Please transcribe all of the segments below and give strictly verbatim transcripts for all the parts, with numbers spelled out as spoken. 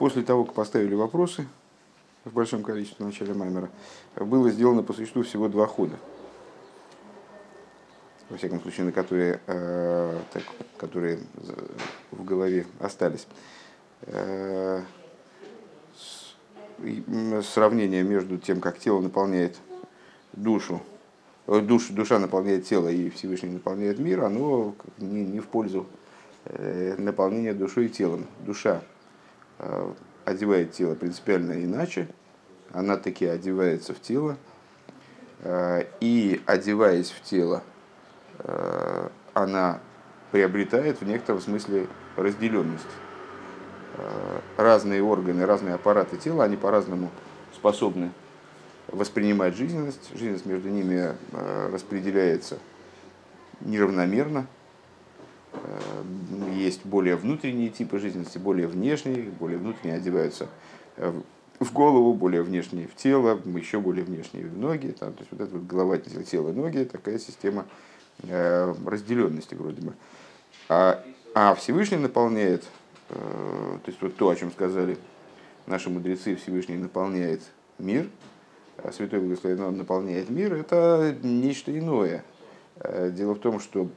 после того, как поставили вопросы в большом количестве в начале Маймера, было сделано по существу всего два хода. Во всяком случае, на которые, э, так, которые в голове остались. Э, сравнение между тем, как тело наполняет душу, душ, душа наполняет тело и Всевышний наполняет мир, оно не, не в пользу э, наполнения душой и телом. Душа э, одевает тело принципиально иначе, она таки одевается в тело, э, и, одеваясь в тело, э, она приобретает в некотором смысле разделенность. Разные органы, разные аппараты тела, они по-разному способны воспринимать жизненность. Жизненность между ними распределяется неравномерно. Есть более внутренние типы жизненности, более внешние. Более внутренние одеваются в голову, более внешние в тело, еще более внешние в ноги. Там, то есть вот это вот голова, тело, ноги, такая система разделенности вроде бы. А, а Всевышний наполняет... То есть вот то, о чем сказали наши мудрецы, Всевышний наполняет мир, а Святой Благословен Он наполняет мир, это нечто иное. Дело в том, что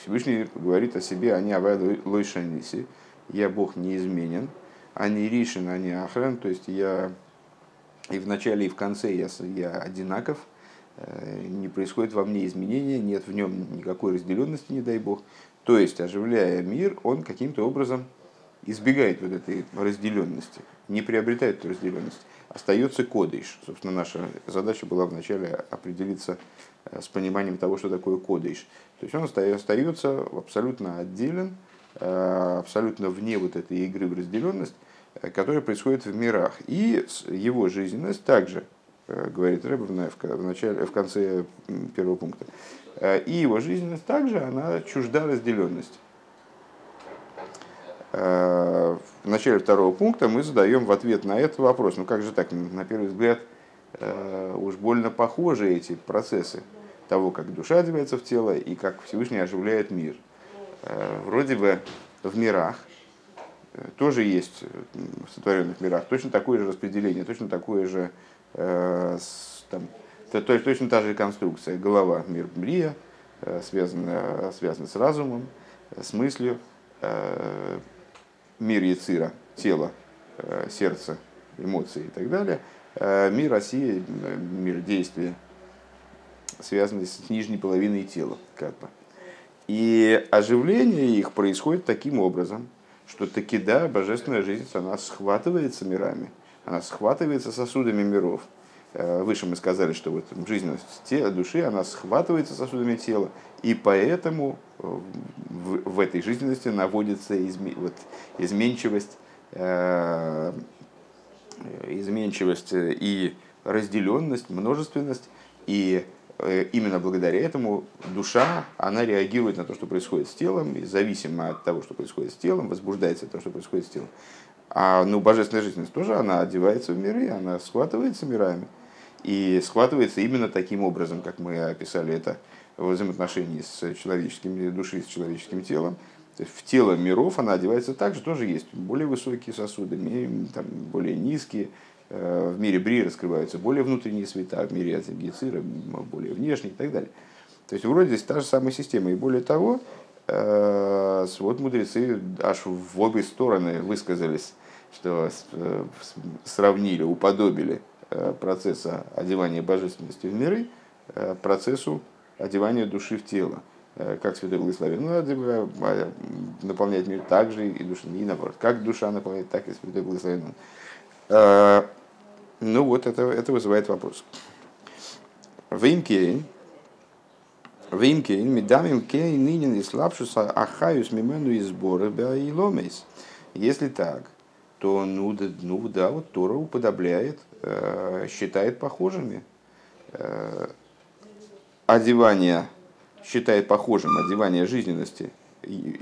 Всевышний говорит о себе, они авай лойшаниси, я Бог неизменен, они ришен, они ахрен, то есть я и в начале, и в конце я, я одинаков, не происходит во мне изменения, нет в нем никакой разделенности, не дай Бог. То есть, оживляя мир, он каким-то образом избегает вот этой разделенности, не приобретает эту разделенность. Остается кодеш. Собственно, наша задача была вначале определиться с пониманием того, что такое кодеш. То есть, он остается абсолютно отделен, абсолютно вне вот этой игры в разделенность, которая происходит в мирах. И его жизненность также, говорит Реберна в, начале, в конце первого пункта, и его жизненность также, она чужда разделенности. В начале второго пункта мы задаем в ответ на этот вопрос. Ну как же так, на первый взгляд, уж больно похожи эти процессы того, как душа одевается в тело и как Всевышний оживляет мир. Вроде бы в мирах тоже есть, в сотворенных мирах, точно такое же распределение, точно такое же... Там, то, то есть точно та же конструкция. Голова, мир, брия, связана, связана с разумом, с мыслью. Мир яцира, тело, сердце, эмоции и так далее. Мир оси, мир действия, связанный с нижней половиной тела. Как бы. И оживление их происходит таким образом, что таки да, божественная жизнь, она схватывается мирами, она схватывается сосудами миров. Выше мы сказали, что вот жизненность тела, души, она схватывается сосудами тела, и поэтому в, в этой жизненности наводится изме, вот, изменчивость, э, изменчивость и разделенность, множественность, и э, именно благодаря этому душа, она реагирует на то, что происходит с телом, и зависимо от того, что происходит с телом, возбуждается от того, что происходит с телом. А ну, божественная жизненность тоже, она одевается в миры, она схватывается мирами. И схватывается именно таким образом, как мы описали это в взаимоотношении с человеческими душой, с человеческим телом. То есть в тело миров она одевается так же, тоже есть более высокие сосуды, там, более низкие. В мире бри раскрываются более внутренние света, в мире яцира более внешние и так далее. То есть вроде здесь та же самая система. И более того, вот мудрецы аж в обе стороны высказались, что сравнили, уподобили процесса одевания божественности в миры процессу одевания души в тело. Как Святой Благословен Он наполняет мир, так же и душа, и наоборот. Как душа наполняет, так и Святой Благословен Он. Ну вот, это, это вызывает вопрос. Веймкерин. Веймкерин, медамим кейн нинен и слабшуса ахаюс мимену и сборы баиломейс. Если так, то, ну да, ну, да вот Тора уподобляет, э, считает похожими. Э, одевание, считает похожим одевание жизненности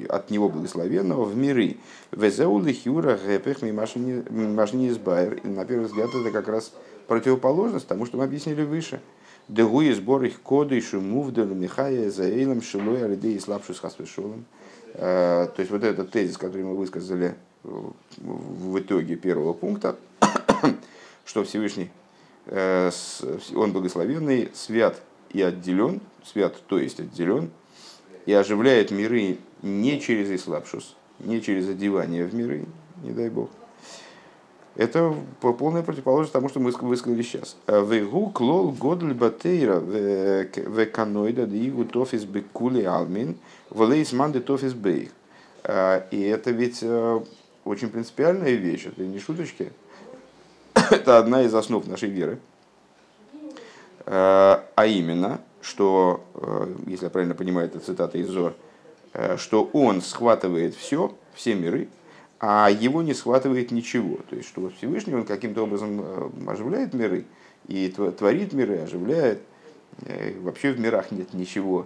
от него благословенного в миры. Везеули хюра гэпэх мимашни избайр. На первый взгляд, это как раз противоположность тому, что мы объяснили выше. Дэгуи сбор их коды шумувдалю михая заэйлам шилой алидей и слабшус хасвешолом. То есть вот этот тезис, который мы высказали в итоге первого пункта, что Всевышний, Он благословенный, свят и отделен, свят, то есть отделен, и оживляет миры не через ислапшус, не через одевание в миры, не дай Бог. Это полная противоположность тому, что мы высказали сейчас. «Вэгу клол годль батейра вэканоида дигу тофис бэккули алмин вэлэйс манды тофис бэйх». И это ведь очень принципиальная вещь, это не шуточки. Это одна из основ нашей веры. А именно, что, если я правильно понимаю, это цитата из Зоар, что он схватывает все, все миры, а его не схватывает ничего. То есть, что Всевышний, он каким-то образом оживляет миры, и творит миры, оживляет. И вообще в мирах нет ничего,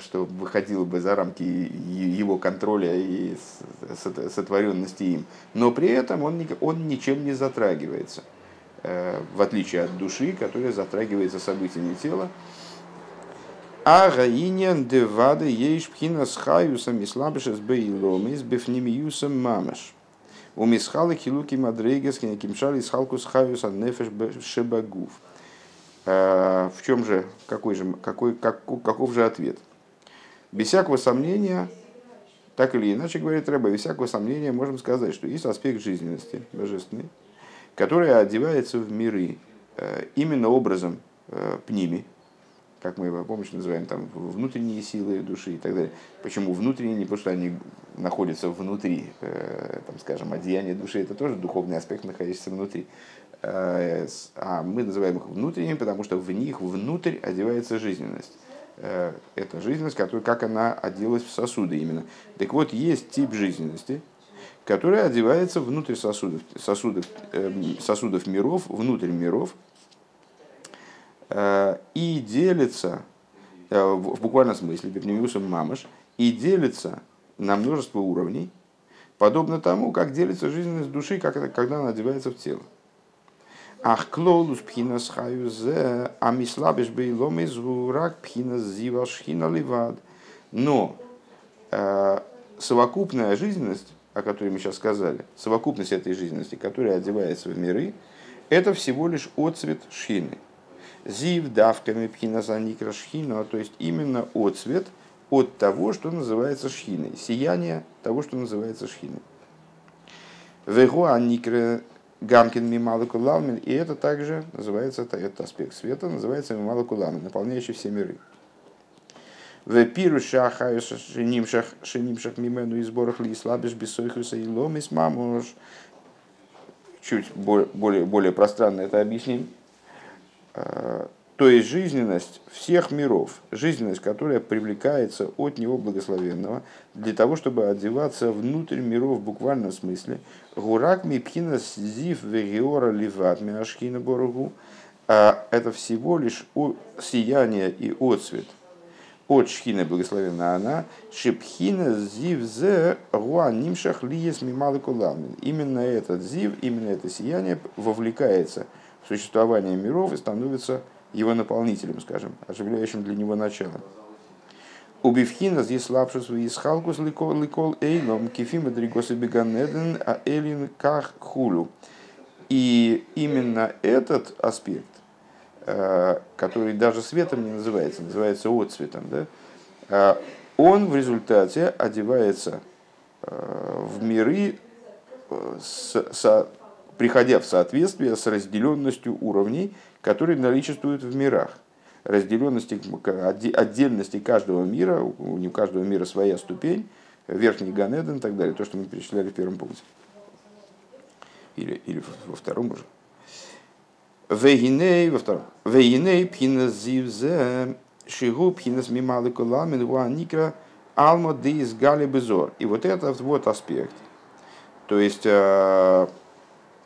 что выходило бы за рамки его контроля и сотворенности им. Но при этом он, он ничем не затрагивается, в отличие от души, которая затрагивается событиями тела. Агаинен девады ейшпхина с хаюсом и слабышес бейлом и с бифнемиюсом мамаш. Умисхалы хилуки мадрейгес кинекимшали с халкус хаюса нефеш шебагув. В чем же, какой же, какой, каков, каков же ответ? Без всякого сомнения, так или иначе, говорит Рэба, без всякого сомнения можем сказать, что есть аспект жизненности божественной, который одевается в миры именно образом пними, как мы его помощь называем, там, внутренние силы души и так далее. Почему внутренние? Не потому что они находятся внутри, э, там, скажем, одеяние души, это тоже духовный аспект, находящийся внутри. Э, а мы называем их внутренними, потому что в них внутрь одевается жизненность. Э, это жизненность, которая, как она оделась в сосуды именно. Так вот, есть тип жизненности, который одевается внутрь сосудов, сосудов, э, сосудов миров, внутрь миров, и делится, в буквальном смысле, бифнемиусом мамаш, и делится на множество уровней, подобно тому, как делится жизненность души, как это, когда она одевается в тело. Ах клолус пхинас хаюзе, амислабеш бейлом из урак пхинас зива шхина ливад. Но э, совокупная жизненность, о которой мы сейчас сказали, совокупность этой жизненности, которая одевается в миры, это всего лишь отцвет шхины. Зив давками пхиназаникра шхина, то есть именно отцвет от того, что называется шхиной, сияние того, что называется шхиной. Вегуа никра гамкин мималакулалмин, и это также называется, этот аспект света называется мималакулалмин, наполняющий все миры. Вепиру шахаю шенимшах шенимшах мимену изборах ли слабиш бисойхуса и ломис мамуш. Чуть более, более пространно это объясним. То есть жизненность всех миров, жизненность, которая привлекается от него благословенного, для того, чтобы одеваться внутрь миров в буквальном смысле. Гуракми пхинас зив вегиора ливатми ашхина боругу. Это всего лишь сияние и отцвет от шхины благословенна она. Шипхина зив зе гуанимшах лиес мималакуламин. Именно этот зив, именно это сияние вовлекается существование миров и становится его наполнителем, скажем, оживляющим для него началом. Убивхина здесь слабше свои схалкус ликол эйлом кефима дригосы беганеден а элин ках хулю. И именно этот аспект, который даже светом не называется, называется отцветом, да, он в результате одевается в миры с, со приходя в соответствие с разделенностью уровней, которые наличествуют в мирах. Разделенности, отдельности каждого мира, у него каждого мира своя ступень, верхний Ганеден и так далее, то, что мы перечисляли в первом пункте. Или, или во втором уже. Вегиней, во втором. Вегиней пхиназивзе шигу пхиназ мималыкуламин вуаникра алма дейс гали безор. И вот этот вот аспект. То есть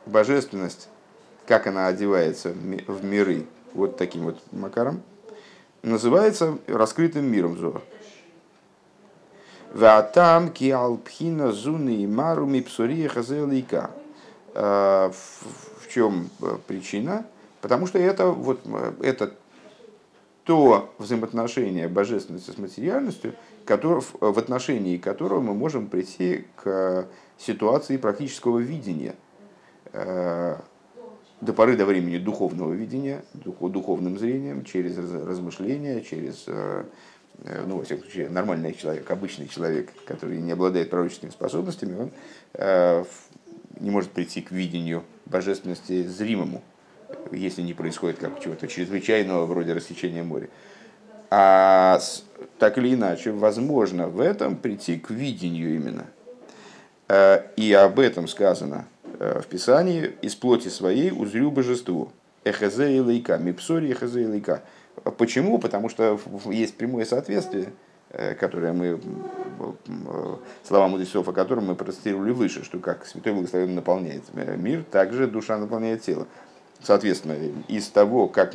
божественность, как она одевается в миры, вот таким вот макаром, называется раскрытым миром Зоар. Ватам ки алпхина зуны мару мипсурия хазелика. В чем причина? Потому что это вот это то взаимоотношение божественности с материальностью, который, в отношении которого мы можем прийти к ситуации практического видения, до поры до времени духовного видения, духовным зрением, через размышления, через, ну, во всяком случае, нормальный человек, обычный человек, который не обладает пророческими способностями, он не может прийти к видению божественности зримому, если не происходит как чего-то чрезвычайного, вроде рассечения моря. А так или иначе, возможно в этом прийти к видению именно. И об этом сказано в Писании: «Из плоти своей узрю божество». Эхезе и лейка, мипсори эхезе и лейка. Почему? Потому что есть прямое соответствие, которое мы, слова мудрецов, о котором мы процитировали выше, что как Святой Благословен наполняет мир, так же душа наполняет тело. Соответственно, из того, как,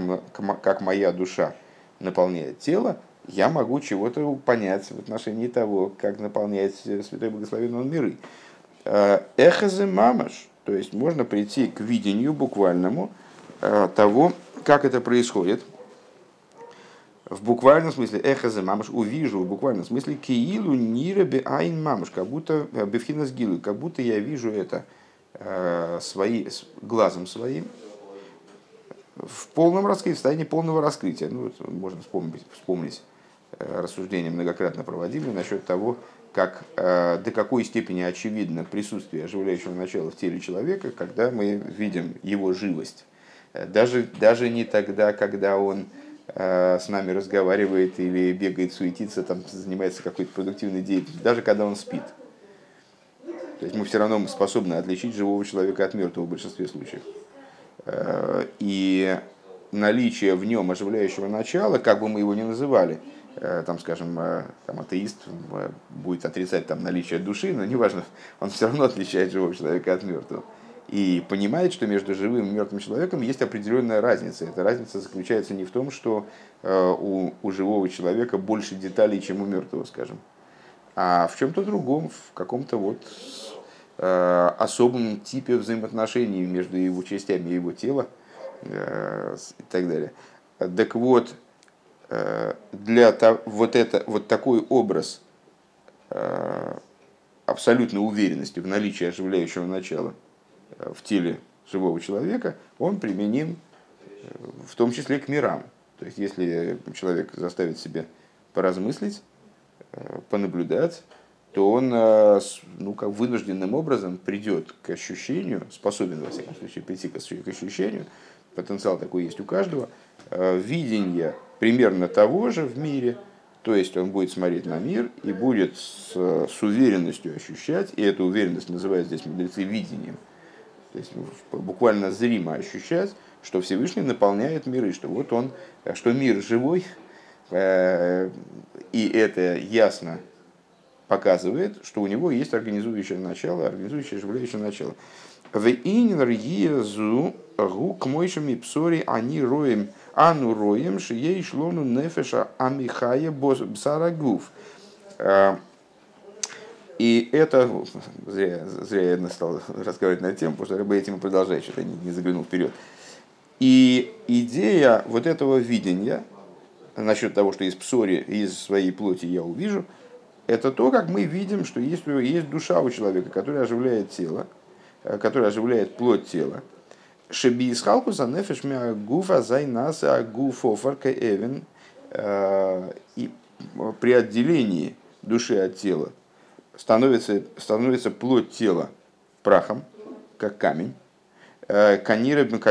как моя душа наполняет тело, я могу чего-то понять в отношении того, как наполняет Святой Благословенный Он миры. Эхезе мамаш, то есть можно прийти к видению буквальному того, как это происходит. В буквальном смысле эхезе мамаш, увижу в буквальном смысле киилу нира беайн мамаш, как будто бифхинас гилу, как будто я вижу это свои, глазом своим. В полном раскрытии, в состоянии полного раскрытия. Ну, можно вспомнить, вспомнить рассуждения, многократно проводили насчет того, как, до какой степени очевидно присутствие оживляющего начала в теле человека, когда мы видим его живость. Даже, даже не тогда, когда он с нами разговаривает или бегает, суетится, там, занимается какой-то продуктивной деятельностью, даже когда он спит. То есть мы все равно способны отличить живого человека от мертвого в большинстве случаев. И наличие в нем оживляющего начала, как бы мы его ни называли, там, скажем, там, атеист будет отрицать там, наличие души, но неважно, он все равно отличает живого человека от мертвого. И понимает, что между живым и мертвым человеком есть определенная разница. Эта разница заключается не в том, что у, у живого человека больше деталей, чем у мертвого, скажем, а в чем-то другом, в каком-то вот... особом типе взаимоотношений между его частями и его тела и так далее. Так вот, для того, вот, это, вот такой образ абсолютной уверенности в наличии оживляющего начала в теле живого человека, он применим в том числе к мирам. То есть, если человек заставит себя поразмыслить, понаблюдать, то он, ну, как вынужденным образом придет к ощущению, способен, во всяком случае, прийти к ощущению, потенциал такой есть у каждого, видение примерно того же в мире, то есть он будет смотреть на мир и будет с, с уверенностью ощущать, и эту уверенность называют здесь мудрецы видением, то есть буквально зримо ощущать, что Всевышний наполняет миры, что вот он, что мир живой, и это ясно показывает, что у него есть организующее начало, организующее оживляющее начало. И это... Зря, зря я стал разговаривать на эту тему, потому что Рэба этим и продолжает, что-то не, не заглянул вперед. И идея вот этого видения, насчет того, что из псори, из своей плоти я увижу, это то, как мы видим, что есть, есть душа у человека, которая оживляет тело, которая оживляет плоть тела. И при отделении души от тела становится, становится плоть тела прахом, как камень. Как видно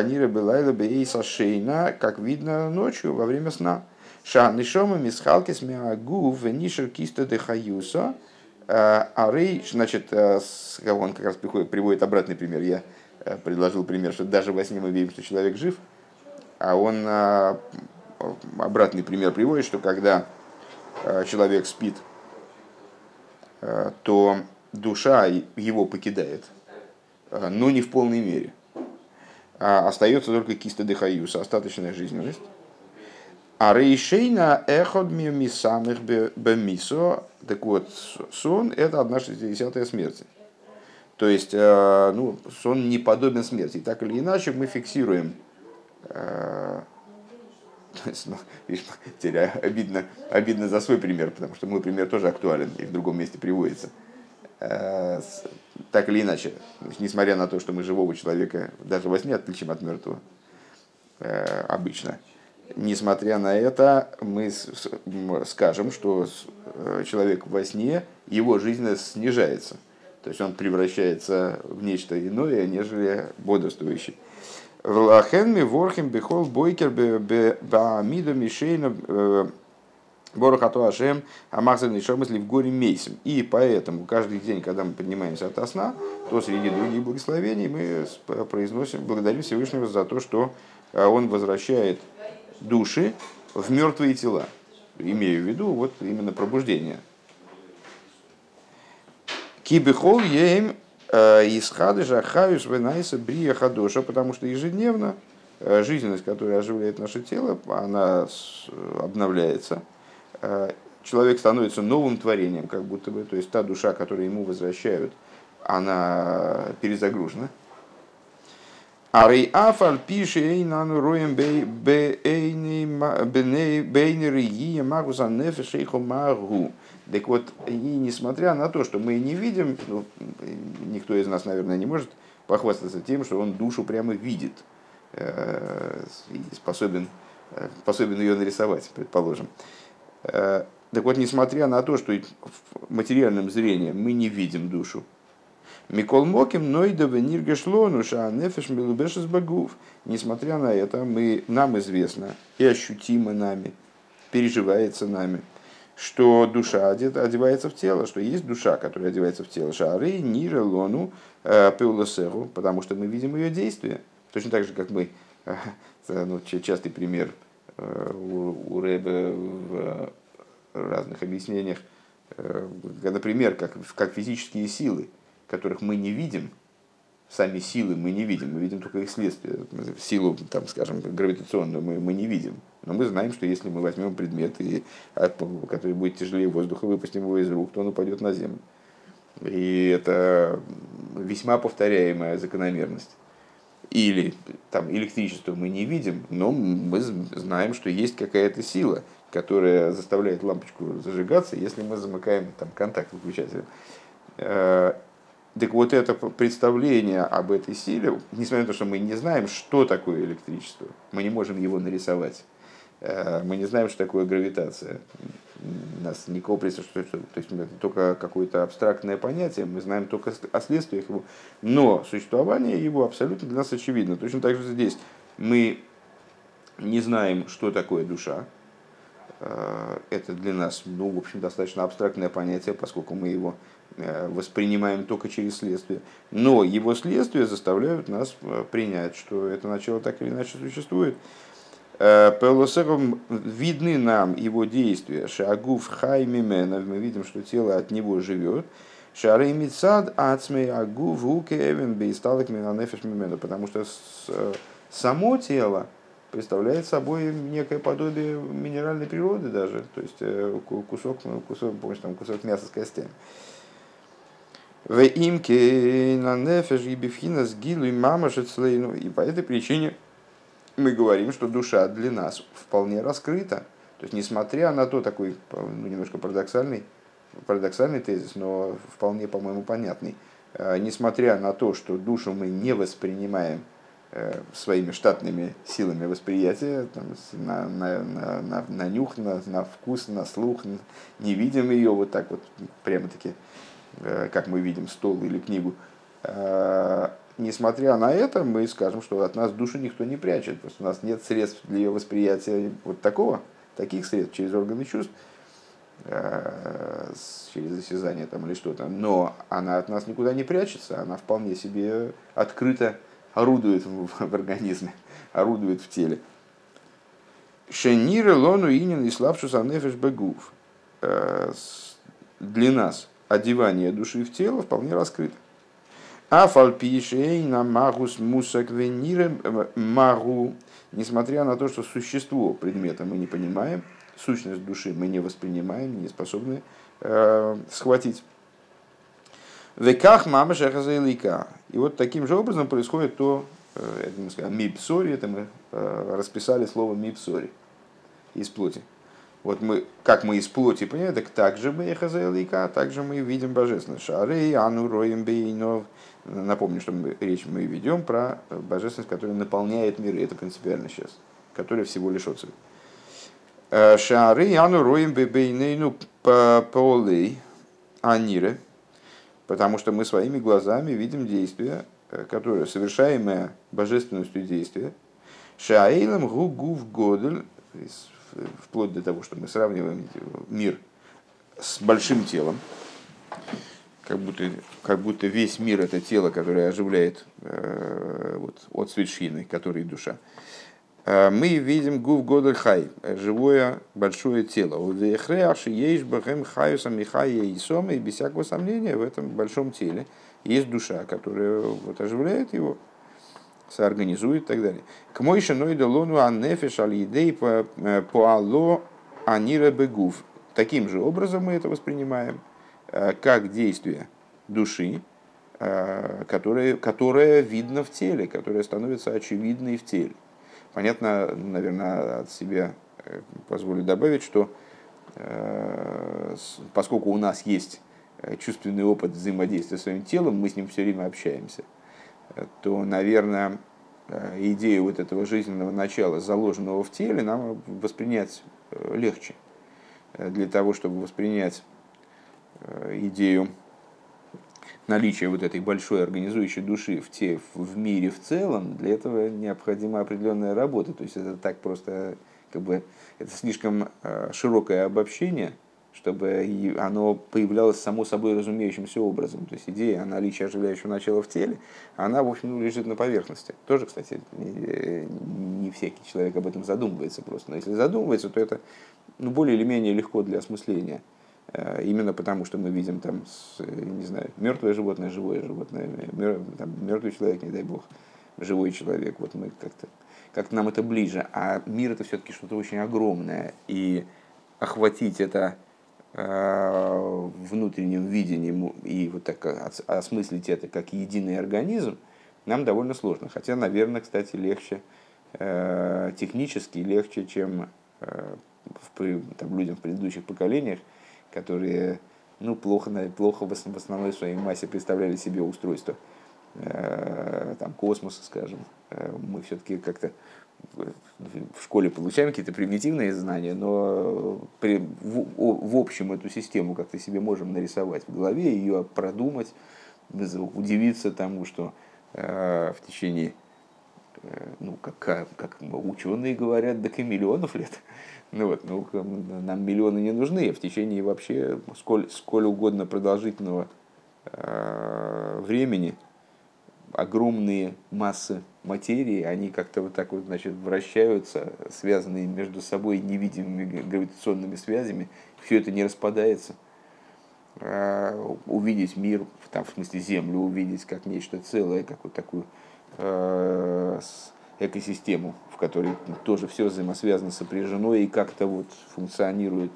ночью во время сна. Значит, он как раз приводит обратный пример. Я предложил пример, что даже во сне мы видим, что человек жив, а он обратный пример приводит, что когда человек спит, то душа его покидает, но не в полной мере. Остается только киста дехаюса, остаточная жизненность. А рейшейна эход мисамых бемисо, так вот, сон – это одна шестидесятая смерти. То есть, ну, сон не подобен смерти. Так или иначе, мы фиксируем То есть, ну, теперь обидно, обидно за свой пример, потому что мой пример тоже актуален и в другом месте приводится. Так или иначе, несмотря на то, что мы живого человека даже во сне отличим от мертвого, обычно, несмотря на это, мы скажем, что человек во сне, его жизнь снижается. То есть он превращается в нечто иное, нежели бодрствующий. Влахенми ворхим бихол бойкер баамиду мишейна борохату ашем амахзен ишамысли в горе мейсим. И поэтому каждый день, когда мы поднимаемся ото сна, то среди других благословений мы произносим, благодарим Всевышнего за то, что он возвращает души в мертвые тела. Имею в виду вот именно пробуждение. Кибихол ем из хадыша хавиш венайса брия хадоша, потому что ежедневно жизненность, которая оживляет наше тело, она обновляется. Человек становится новым творением, как будто бы, то есть та душа, которую ему возвращают, она перезагружена. Арей афаль пиши эйнану роем бейнери гия магуса нефешейху магу. Так вот, и несмотря на то, что мы не видим, ну, никто из нас, наверное, не может похвастаться тем, что он душу прямо видит, э- и способен, э- способен ее нарисовать, предположим. Э- так вот, несмотря на то, что материальным зрением мы не видим душу, Микол Моким, Нойда, Вениргешлону, Шаанефеш, Милубеш из Багув, несмотря на это, мы, нам известно и ощутимо нами, переживается нами, что душа одевается в тело, что есть душа, которая одевается в тело. Шары, Ниры, Лону, Пеулосеру, потому что мы видим ее действия. Точно так же, как мы, ну, частый пример у, у Рэбы в разных объяснениях, например, как, как физические силы, которых мы не видим, сами силы мы не видим, мы видим только их следствие, силу, там, скажем, гравитационную мы, мы не видим. Но мы знаем, что если мы возьмем предмет, и, который будет тяжелее воздуха, выпустим его из рук, то он упадет на землю. И это весьма повторяемая закономерность. Или там, электричество мы не видим, но мы знаем, что есть какая-то сила, которая заставляет лампочку зажигаться, если мы замыкаем там, контакт выключателя. Так вот, это представление об этой силе, несмотря на то, что мы не знаем, что такое электричество, мы не можем его нарисовать, мы не знаем, что такое гравитация, у нас никакого представления, что, то есть только какое-то абстрактное понятие, мы знаем только о следствиях его, но существование его абсолютно для нас очевидно. Точно так же здесь мы не знаем, что такое душа, это для нас, ну, в общем, достаточно абстрактное понятие, поскольку мы его воспринимаем только через следствие. Но его следствия заставляют нас принять, что это начало так или иначе существует. Пелосером видны нам его действия. Шагув хаймименов, мы видим, что тело от него живет. Шары мицад ацмей агув укеевен бейсталок минанефиш мименов, потому что само тело представляет собой некое подобие минеральной природы даже, то есть кусок, кусок, помнишь, там кусок мяса с костями. И по этой причине мы говорим, что душа для нас вполне раскрыта. То есть, несмотря на то, такой, ну, немножко парадоксальный, парадоксальный тезис, но вполне, по-моему, понятный. Несмотря на то, что душу мы не воспринимаем своими штатными силами восприятия, там, на, на, на, на нюх, на, на вкус, на слух, не видим ее вот так вот, прямо-таки, как мы видим стол или книгу, несмотря на это, мы скажем, что от нас душу никто не прячет, потому что у нас нет средств для ее восприятия вот такого, таких средств через органы чувств, через осязание там, или что-то, но она от нас никуда не прячется, она вполне себе открыто орудует в организме, орудует в теле. Шениры лону инин и славшуса нефеш бэгуф. Для нас одевание души в тело вполне раскрыто. Афальпишейна магус мусак вениры магу. Несмотря на то, что существо предмета мы не понимаем, сущность души мы не воспринимаем, не способны э, схватить. Веках мама шахазайлика. И вот таким же образом происходит то, это мы сказали, мипсори, это мы расписали слово мипсори. из плоти. Вот мы, как мы из плоти понимаем, так также мы хазелика, также мы видим божественное. Шары, ану, роем, бейнов. Напомню, что мы, речь мы ведем про божественность, которая наполняет мир, это принципиально сейчас, которая всего лишь отцвет. Шары, ану, роем, бейнейну, полей, аниры. Потому что мы своими глазами видим действие, которое совершаемое божественностью действия. Шаэйлам гугув годель. Вплоть до того, что мы сравниваем мир с большим телом, как будто, как будто весь мир – это тело, которое оживляет э, вот, отцвет Шхины, который душа. Э, мы видим гуф годель хай, живое большое тело. И без всякого сомнения в этом большом теле есть душа, которая вот, оживляет его, соорганизует и так далее. К мойшиной долону аннефиш алидей поало анира бегув. Таким же образом мы это воспринимаем, как действие души, которое, которое видно в теле, которое становится очевидной в теле. Понятно, наверное, от себя позволю добавить, что поскольку у нас есть чувственный опыт взаимодействия с своим телом, мы с ним все время общаемся, то, наверное, идею вот этого жизненного начала, заложенного в теле, нам воспринять легче. Для того, чтобы воспринять идею наличия вот этой большой организующей души в, те, в мире в целом, для этого необходима определенная работа. То есть это так просто, как бы, это слишком широкое обобщение, чтобы оно появлялось само собой разумеющимся образом. То есть идея о наличии оживляющего начала в теле, она, в общем, лежит на поверхности. Тоже, кстати, не всякий человек об этом задумывается просто. Но если задумывается, то это ну, более или менее легко для осмысления. Именно потому, что мы видим там, не знаю, мертвое животное, живое животное, мертвый человек, не дай бог, живой человек. Вот мы как-то, как-то нам это ближе. А мир — это все-таки что-то очень огромное. И охватить это внутренним видением и вот так осмыслить это как единый организм нам довольно сложно. Хотя, наверное, кстати, легче технически, легче, чем там, людям в предыдущих поколениях, которые ну, плохо, плохо в основной своей массе представляли себе устройство там, космоса, скажем. Мы все-таки как-то в школе получаем какие-то примитивные знания, но при, в, в общем эту систему как-то себе можем нарисовать в голове, ее продумать, удивиться тому, что э, в течение, э, ну, как, как ученые говорят, так и миллионов лет. Ну, вот, ну, нам миллионы не нужны, в течение вообще сколь, сколь угодно продолжительного э, времени огромные массы материи, они как-то вот так вот, значит, вращаются, связанные между собой невидимыми гравитационными связями, все это не распадается. Увидеть мир, там, в смысле Землю, увидеть как нечто целое, как вот такую экосистему, в которой тоже все взаимосвязано, сопряжено и как-то вот функционирует,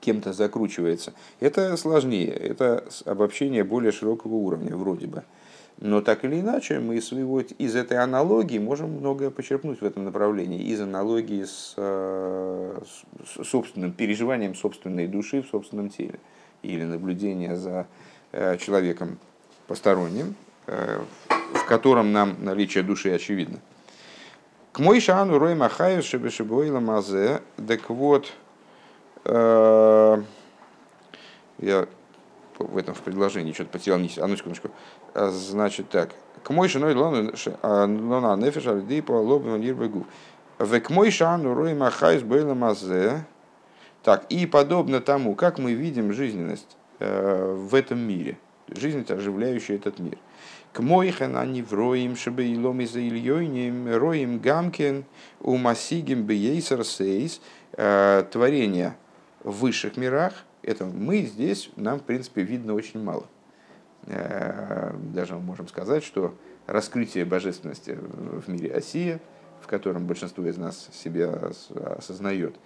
кем-то закручивается. Это сложнее, это обобщение более широкого уровня, вроде бы. Но так или иначе, мы своего, из этой аналогии можем многое почерпнуть в этом направлении. Из аналогии с, с собственным переживанием собственной души в собственном теле. Или наблюдение за человеком посторонним, в котором нам наличие души очевидно. К мой шану рой махаю шебешебойла мазе. Так вот, я в этом в предложении что-то потерял. А ну секундочку. Значит так. К мой шиной лону лона нефиш альди по лобну нирбегу. Век мой шану рой махайс бейла мазе. Так, и подобно тому, как мы видим жизненность в этом мире. Жизненность, оживляющая этот мир. К мой ханани в роим шебейлом из ильёйним роим гамкин у масигим бейсер сейс. Творение в высших мирах, это мы здесь, нам, в принципе, видно очень мало. Даже мы можем сказать, что раскрытие божественности в мире Осия, в котором большинство из нас себя осознает,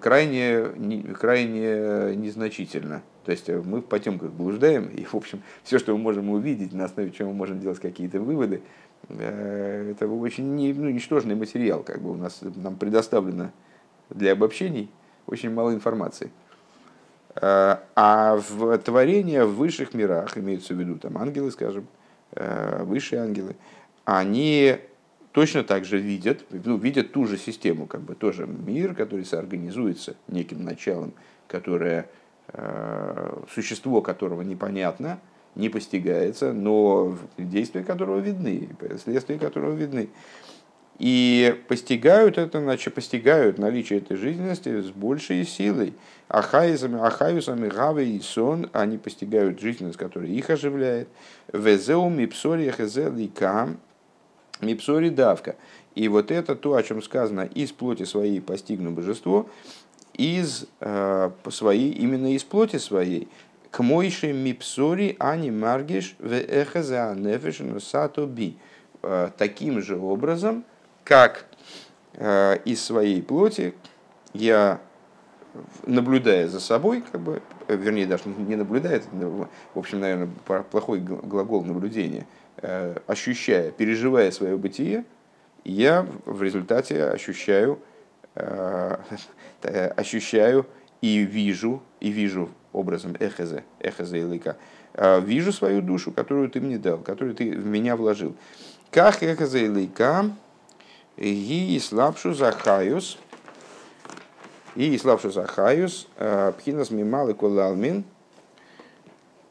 крайне, крайне незначительно. То есть мы в потемках блуждаем, и, в общем, все, что мы можем увидеть, на основе чего мы можем делать какие-то выводы, это очень не, ну, ничтожный материал, как бы у нас нам предоставлено для обобщений очень мало информации. А в творения в высших мирах, имеются в виду там ангелы, скажем, высшие ангелы, они точно так же видят, ну, видят ту же систему, как бы тоже мир, который соорганизуется неким началом, которое, существо которого непонятно, не постигается, но действия которого видны, следствия которого видны. И постигают это, значит, постигают наличие этой жизненности с большей силой. Ахайзами, ахаюсами, гавы и сон, они постигают жизненность, которая их оживляет. Везеум, мипсори, хезел и кам, мипсори давка. И вот это то, о чем сказано, из плоти своей постигну божество, из э, своей, именно из плоти своей. К мойши мипсори, ани маргиш, вехеза нефиш, нусато би. Таким же образом, как э, из своей плоти я, наблюдая за собой, как бы, вернее, даже не наблюдая, в общем, наверное, плохой глагол наблюдения, э, ощущая, переживая свое бытие, я в результате ощущаю, э, ощущаю и вижу, и вижу образом эхезе, эхезе илыка, э, вижу свою душу, которую ты мне дал, которую ты в меня вложил. Как эхезе илыка, и слабшу захаюс, и слабшу захаюс, пхинас мималы колалмин,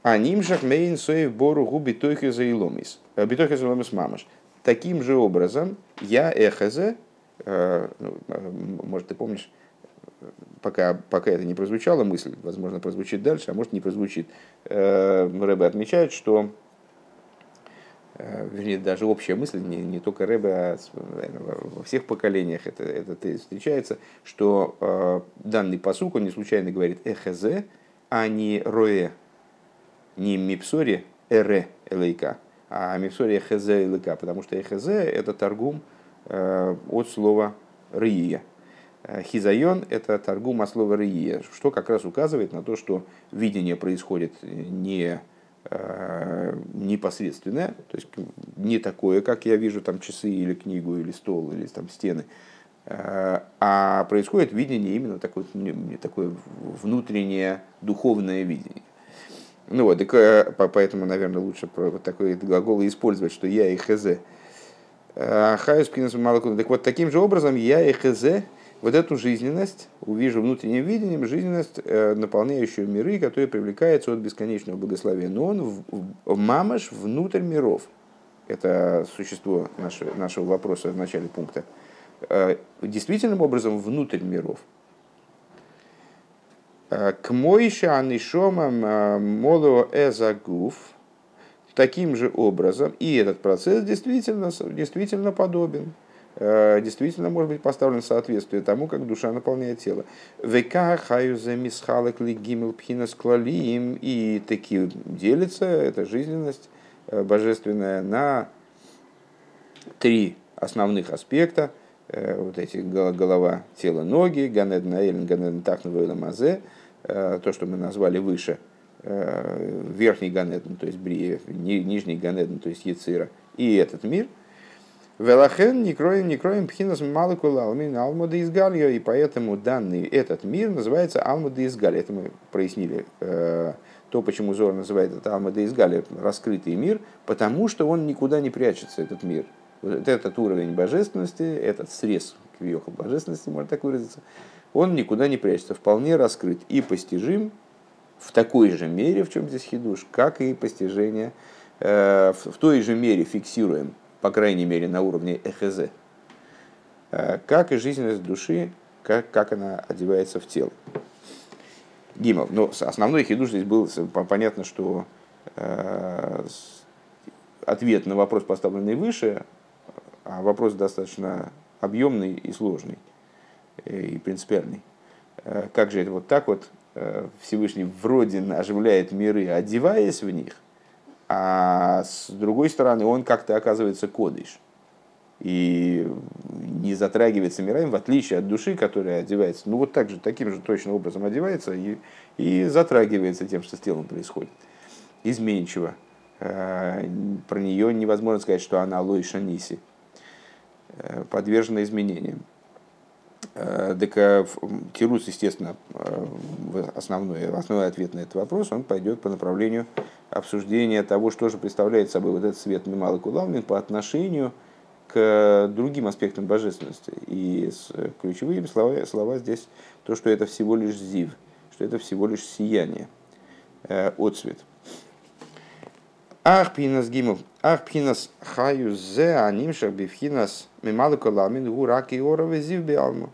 а ним шахмейн соев бору губи тойхе заиломис, битойхе заиломис мамаш. Таким же образом я эхезе, может ты помнишь, пока, пока это не прозвучала мысль, возможно прозвучит дальше, а может не прозвучит. Рэба отмечает, что вернее, даже общая мысль, не, не только Рэба, а во всех поколениях это, это встречается, что э, данный пасук, он не случайно говорит «эхэзэ», а не «роэ», не «мипсори эрэ элэйка», а «мипсори эхэзэ элэйка», потому что «эхэзэ» — это торгум э, от слова «рыя». «Хизайон» — это торгум от слова «рыя», что как раз указывает на то, что видение происходит не... непосредственное, то есть не такое, как я вижу там часы или книгу или стол или там стены, а происходит видение именно такое, такое внутреннее духовное видение. Ну вот, так, поэтому, наверное, лучше вот такой глагол использовать, что я и хз. Так вот, таким же образом я и хз вот эту жизненность увижу внутренним видением, жизненность, наполняющую миры, которая привлекается от бесконечного благословения. Но он в, в мамаш внутрь миров. Это существо нашего, нашего вопроса в начале пункта. Действительным образом внутрь миров. Кмойша анишомам моло эзагуф. Таким же образом, и этот процесс действительно, действительно подобен. Действительно может быть поставлен в соответствие тому, как душа наполняет тело. И таки делится эта жизненность божественная на три основных аспекта. Вот эти голова, тело, ноги, Ганеден Аэлен, Ганеден Тахна Вэйла Мазе, то, что мы назвали выше, верхний Ганеден, то есть Брия, нижний Ганеден, то есть Яцира, и этот мир. Велахен не кроем, не кроем пхинас малыкула алмин алмода изгалья, и поэтому данный этот мир называется алмода изгалья. Это мы прояснили то, почему Зоар называет это алмода изгалья, раскрытый мир, потому что он никуда не прячется, этот мир. Вот этот уровень божественности, этот срез квиоха божественности, можно так выразиться, он никуда не прячется, вполне раскрыт и постижим в такой же мере, в чем здесь хидуш, как и постижение, в той же мере фиксируем, по крайней мере, на уровне эхезе, как и жизненность души, как, как она одевается в тело. Гимов. Но основной хидуш здесь был, понятно, что э, ответ на вопрос, поставленный выше, а вопрос достаточно объемный и сложный, и принципиальный. Как же это вот так вот Всевышний вроде оживляет миры, одеваясь в них, а с другой стороны, он как-то оказывается кодеш и не затрагивается мирами, в отличие от души, которая одевается, ну вот так же, таким же точно образом одевается и, и затрагивается тем, что с телом происходит. Изменчиво, про нее невозможно сказать, что она Лой Шаниси, подвержена изменениям. Так Тирус, естественно, основной, основной ответ на этот вопрос, он пойдет по направлению обсуждения того, что же представляет собой вот этот свет Мималы Кулавлин по отношению к другим аспектам божественности. И ключевые слова, слова здесь то, что это всего лишь зив, что это всего лишь сияние, отцвет. Ах пхинас гимов, ах пхинас хаю зе анимшах бифхинас мималы коламин гурак и орове зив биалму.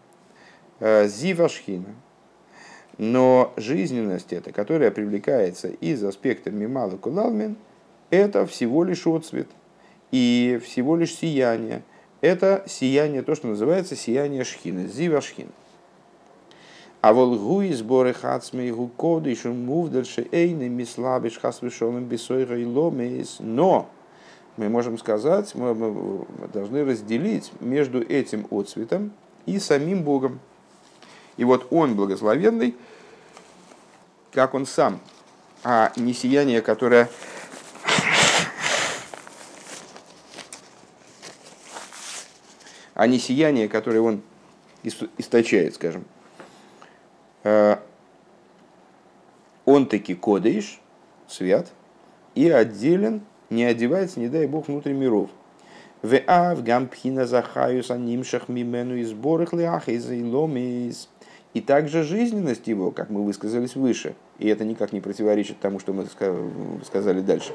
Зива шхина. Но жизненность эта, которая привлекается из аспекта мималы коламин, это всего лишь отцвет и всего лишь сияние. Это сияние, то, что называется сияние шхины, зива шхина. А волгуи сборы хацмей гукоды еще мувдальше эйны мислабиш хасвешоном бисойра и ломейс. Но мы можем сказать, мы должны разделить между этим отцветом и самим Богом. И вот Он благословенный, как Он сам, а не сияние, которое а не сияние, которое Он источает, скажем. Он таки кодеш, свят, и отделен, не одевается, не дай Бог, внутрь миров. И также жизненность его, как мы высказались выше, и это никак не противоречит тому, что мы сказали дальше.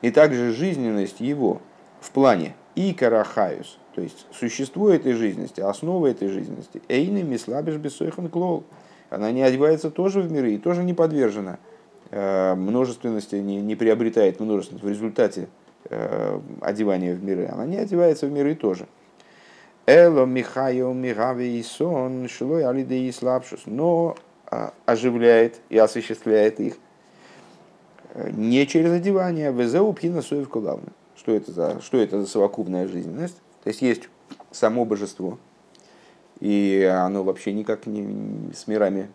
И также жизненность его в плане и карахаюс, то есть существо этой жизненности, основа этой жизненности, эйны мислабиш бессойхан клол, она не одевается тоже в миры и тоже не подвержена множественности, не, не приобретает множественность в результате э, одевания в миры, она не одевается в миры тоже. Эло михайо мигави исон шлой алиде ислабшус, но оживляет и осуществляет их не через одевание, везеу пхина соев кулавна. Что это за, что это за совокупная жизненность? То есть есть само божество, и оно вообще никак не, с мирами,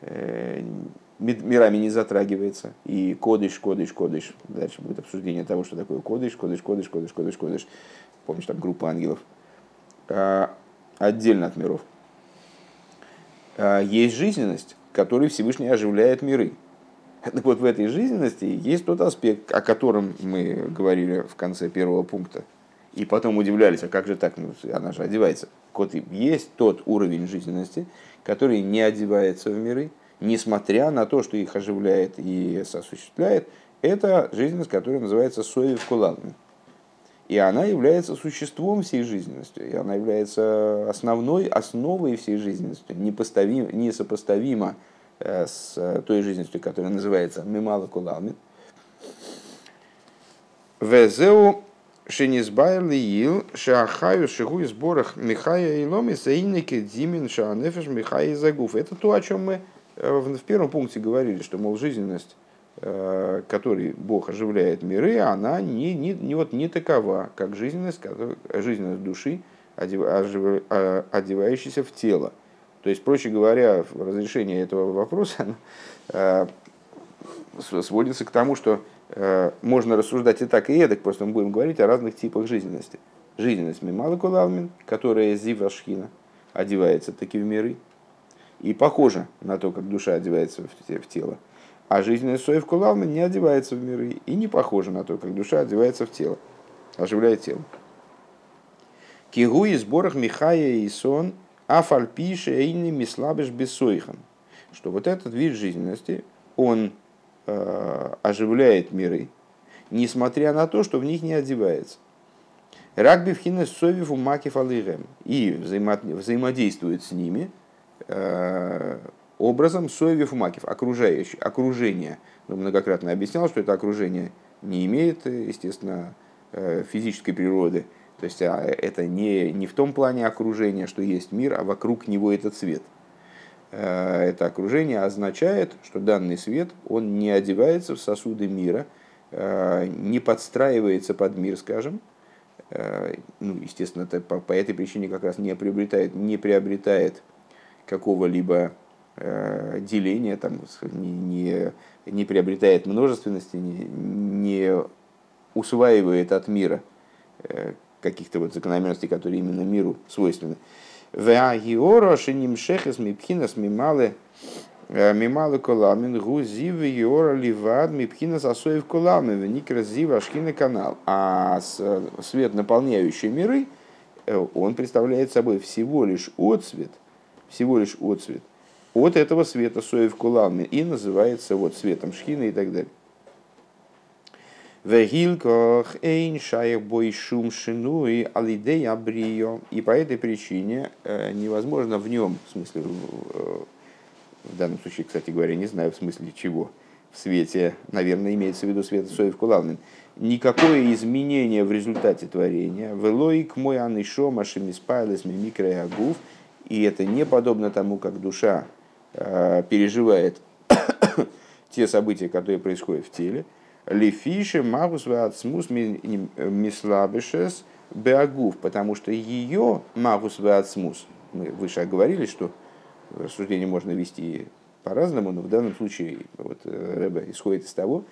э, мирами не затрагивается. И кодеш, кодеш, кодеш. Дальше будет обсуждение того, что такое кодеш, кодеш, кодеш, кодеш, кодеш, кодеш. Помнишь, там группа ангелов. А, отдельно от миров. А, есть жизненность, которой Всевышний оживляет миры. Так вот, в этой жизненности есть тот аспект, о котором мы говорили в конце первого пункта. И потом удивлялись, а как же так, ну, она же одевается. Кот, есть тот уровень жизненности, который не одевается в миры, несмотря на то, что их оживляет и осуществляет. Это жизненность, которая называется соев кулан. И она является существом всей жизненности. И она является основной основой всей жизненности. Непоставим, несопоставима с той жизненностью, которая называется мимала кулалмин. Везеу шенизбайр лиил шахаю шигу из борах михая и ломи саинники димин шаанефеш михая и загуф. Это то, о чем мы в первом пункте говорили, что, мол, жизненность, которой Бог оживляет миры, она не, не, не, вот не такова, как жизненность, жизненность души, одевающейся в тело. То есть, проще говоря, разрешение этого вопроса оно, э, сводится к тому, что э, можно рассуждать и так, и эдак, просто мы будем говорить о разных типах жизненности. Жизненность мималы кулавмин, которая зива шхина, одевается таки в миры и похожа на то, как душа одевается в, в тело. А жизненность соев кулавмин не одевается в миры и не похожа на то, как душа одевается в тело, оживляет тело. Кигуи сборах михая и сон. Что вот этот вид жизненности, он э, оживляет миры, несмотря на то, что в них не одевается. И взаимодействует с ними э, образом соевев макев, окружающее, окружение. Но многократно объяснял, что это окружение не имеет, естественно, физической природы. То есть это не, не в том плане окружения, что есть мир, а вокруг него это цвет. Это окружение означает, что данный свет, он не одевается в сосуды мира, не подстраивается под мир, скажем. Ну, естественно, это по, по этой причине как раз не приобретает, не приобретает какого-либо деление, там, не, не приобретает множественности, не, не усваивает от мира каких-то вот закономерностей, которые именно миру свойственны. А свет, наполняющий миры, он представляет собой всего лишь отсвет, всего лишь отсвет от этого света соев кулами, и называется вот светом Шхины и так далее. И по этой причине невозможно в нем, в смысле, в данном случае, кстати говоря, не знаю в смысле чего, в свете, наверное, имеется в виду света соев кулавнин, никакое изменение в результате творения. Велоик мой анышо машими спайлес мимикра и агув. И это не подобно тому, как душа э, переживает те события, которые происходят в теле. Лифиши магус ваатсмус мислабешес беагув, потому что ее магус ваатсмус, мы выше оговорились, что рассуждение можно вести по-разному, но в данном случае вот, Рэба исходит из того,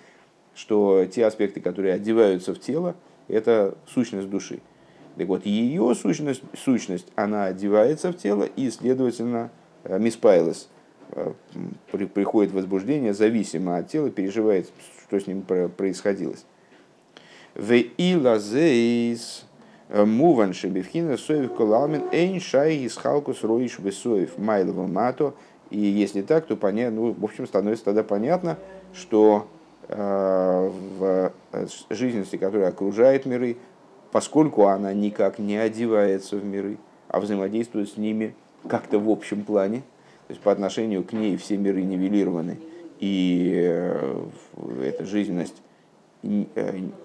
что те аспекты, которые одеваются в тело, это сущность души. Так вот, ее сущность, сущность, она одевается в тело, и, следовательно, миспайлес приходит в возбуждение, зависимо от тела, переживает, что с ним происходило. И если так, то понятно, ну, в общем, становится тогда понятно, что э, в жизненности, которая окружает миры, поскольку она никак не одевается в миры, а взаимодействует с ними как-то в общем плане, то есть по отношению к ней все миры нивелированы, и эта жизненность ни,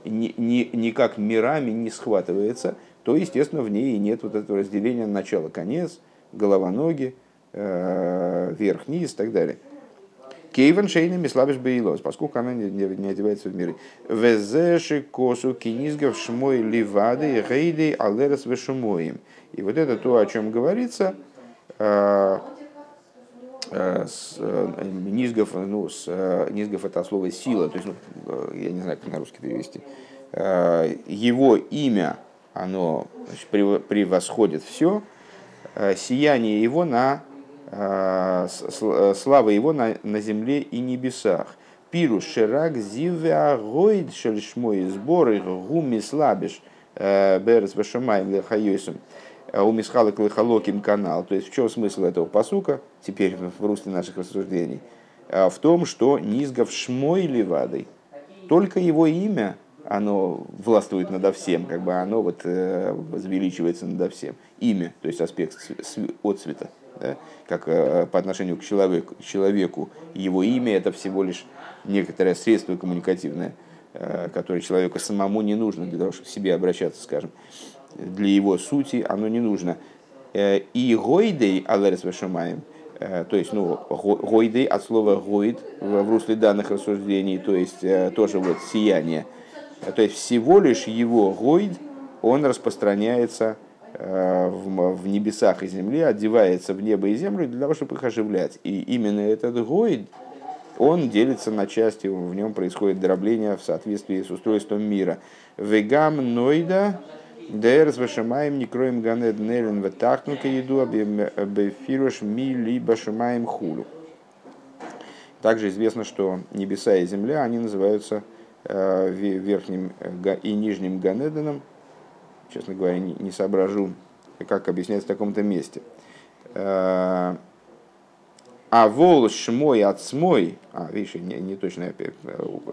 ни, ни, никак мирами не схватывается, то, естественно, в ней и нет вот этого разделения начало-конец, голова-ноги, верх-низ и так далее. Кейвен шейнами слабишь бейлос, поскольку она не, не, не одевается в миры. Везеши косу кинизгов шмой ливады гейдей алерес вешумоим. И вот это то, о чем говорится, э, э, с, э, низгов, ну, с, э, низгов это слово сила, то есть, ну, я не знаю, как на русский перевести. Э, его имя, оно значит, превосходит все, э, сияние его на... слава его на, на земле и небесах. Пиру ширак зивеагоид шельшмой сборы гумислабиш берс вешамаем лехайосом умисхалок лехалоким канал. То есть в чем смысл этого пасука теперь в русле наших рассуждений? В том, что низгов шмой левадой, только его имя, оно властвует надо всем, как бы оно вот возвеличивается надо всем. Имя, то есть аспект отцвета. Да? Как по отношению к человеку, человеку, его имя это всего лишь некоторое средство коммуникативное, которое человеку самому не нужно для того, чтобы к себе обращаться, скажем. Для его сути оно не нужно. И гойдей алерес вешумаем, то есть ну, гойдей от слова гойд в русле данных рассуждений, то есть тоже вот сияние. То есть всего лишь его гойд, он распространяется в небесах и земле, одевается в небо и землю для того, чтобы их оживлять. И именно этот гоид, он делится на части, в нем происходит дробление в соответствии с устройством мира. Вегам нойда, дэр свашимаем, некроем ганед нелен, ватахнука еду, бефирош ми либо шимаем хулю. Также известно, что небеса и земля, они называются верхним и нижним ганеденом. Честно говоря, не, не соображу, как объясняется в таком-то месте. А вол шмой от смой... А, видишь, не, не, точно,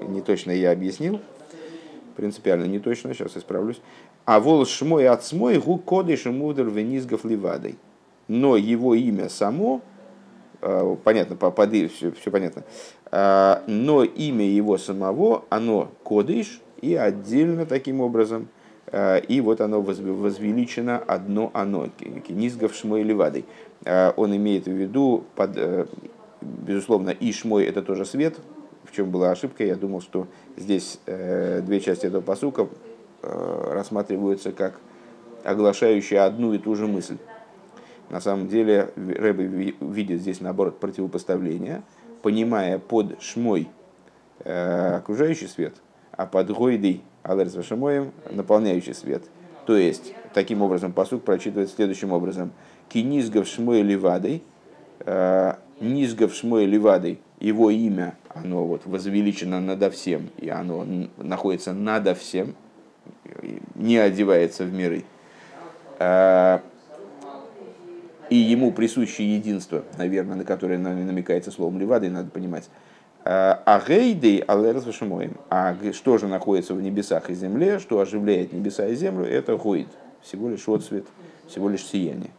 не точно я объяснил. Принципиально не точно, сейчас исправлюсь. А вол шмой от смой гу кодеш и мудр венизгов левадой. Но его имя само... Понятно, попады, все, все понятно. Но имя его самого, оно кодеш, и отдельно таким образом... И вот оно возвеличено одно оно, низгов шмой левадой. Он имеет в виду, под, безусловно, и шмой это тоже свет, в чем была ошибка. Я думал, что здесь две части этого пасука рассматриваются как оглашающие одну и ту же мысль. На самом деле Рэба видит здесь, наоборот, противопоставление, понимая под шмой э, окружающий свет, а под гойдой алэрс вашемоем наполняющий свет. То есть, таким образом, пасук прочитывает следующим образом. «Ки низгав шмой левадой», э, «низгав шмой левадой», его имя, оно вот возвеличено надо всем, и оно находится надо всем, не одевается в миры. Э, И ему присущее единство, наверное, на которое намекается словом «левадой», надо понимать. А гейдей алэрс вашемоем. А что же находится в небесах и земле, что оживляет небеса и землю, это гойд. Всего лишь отсвет, всего лишь сияние.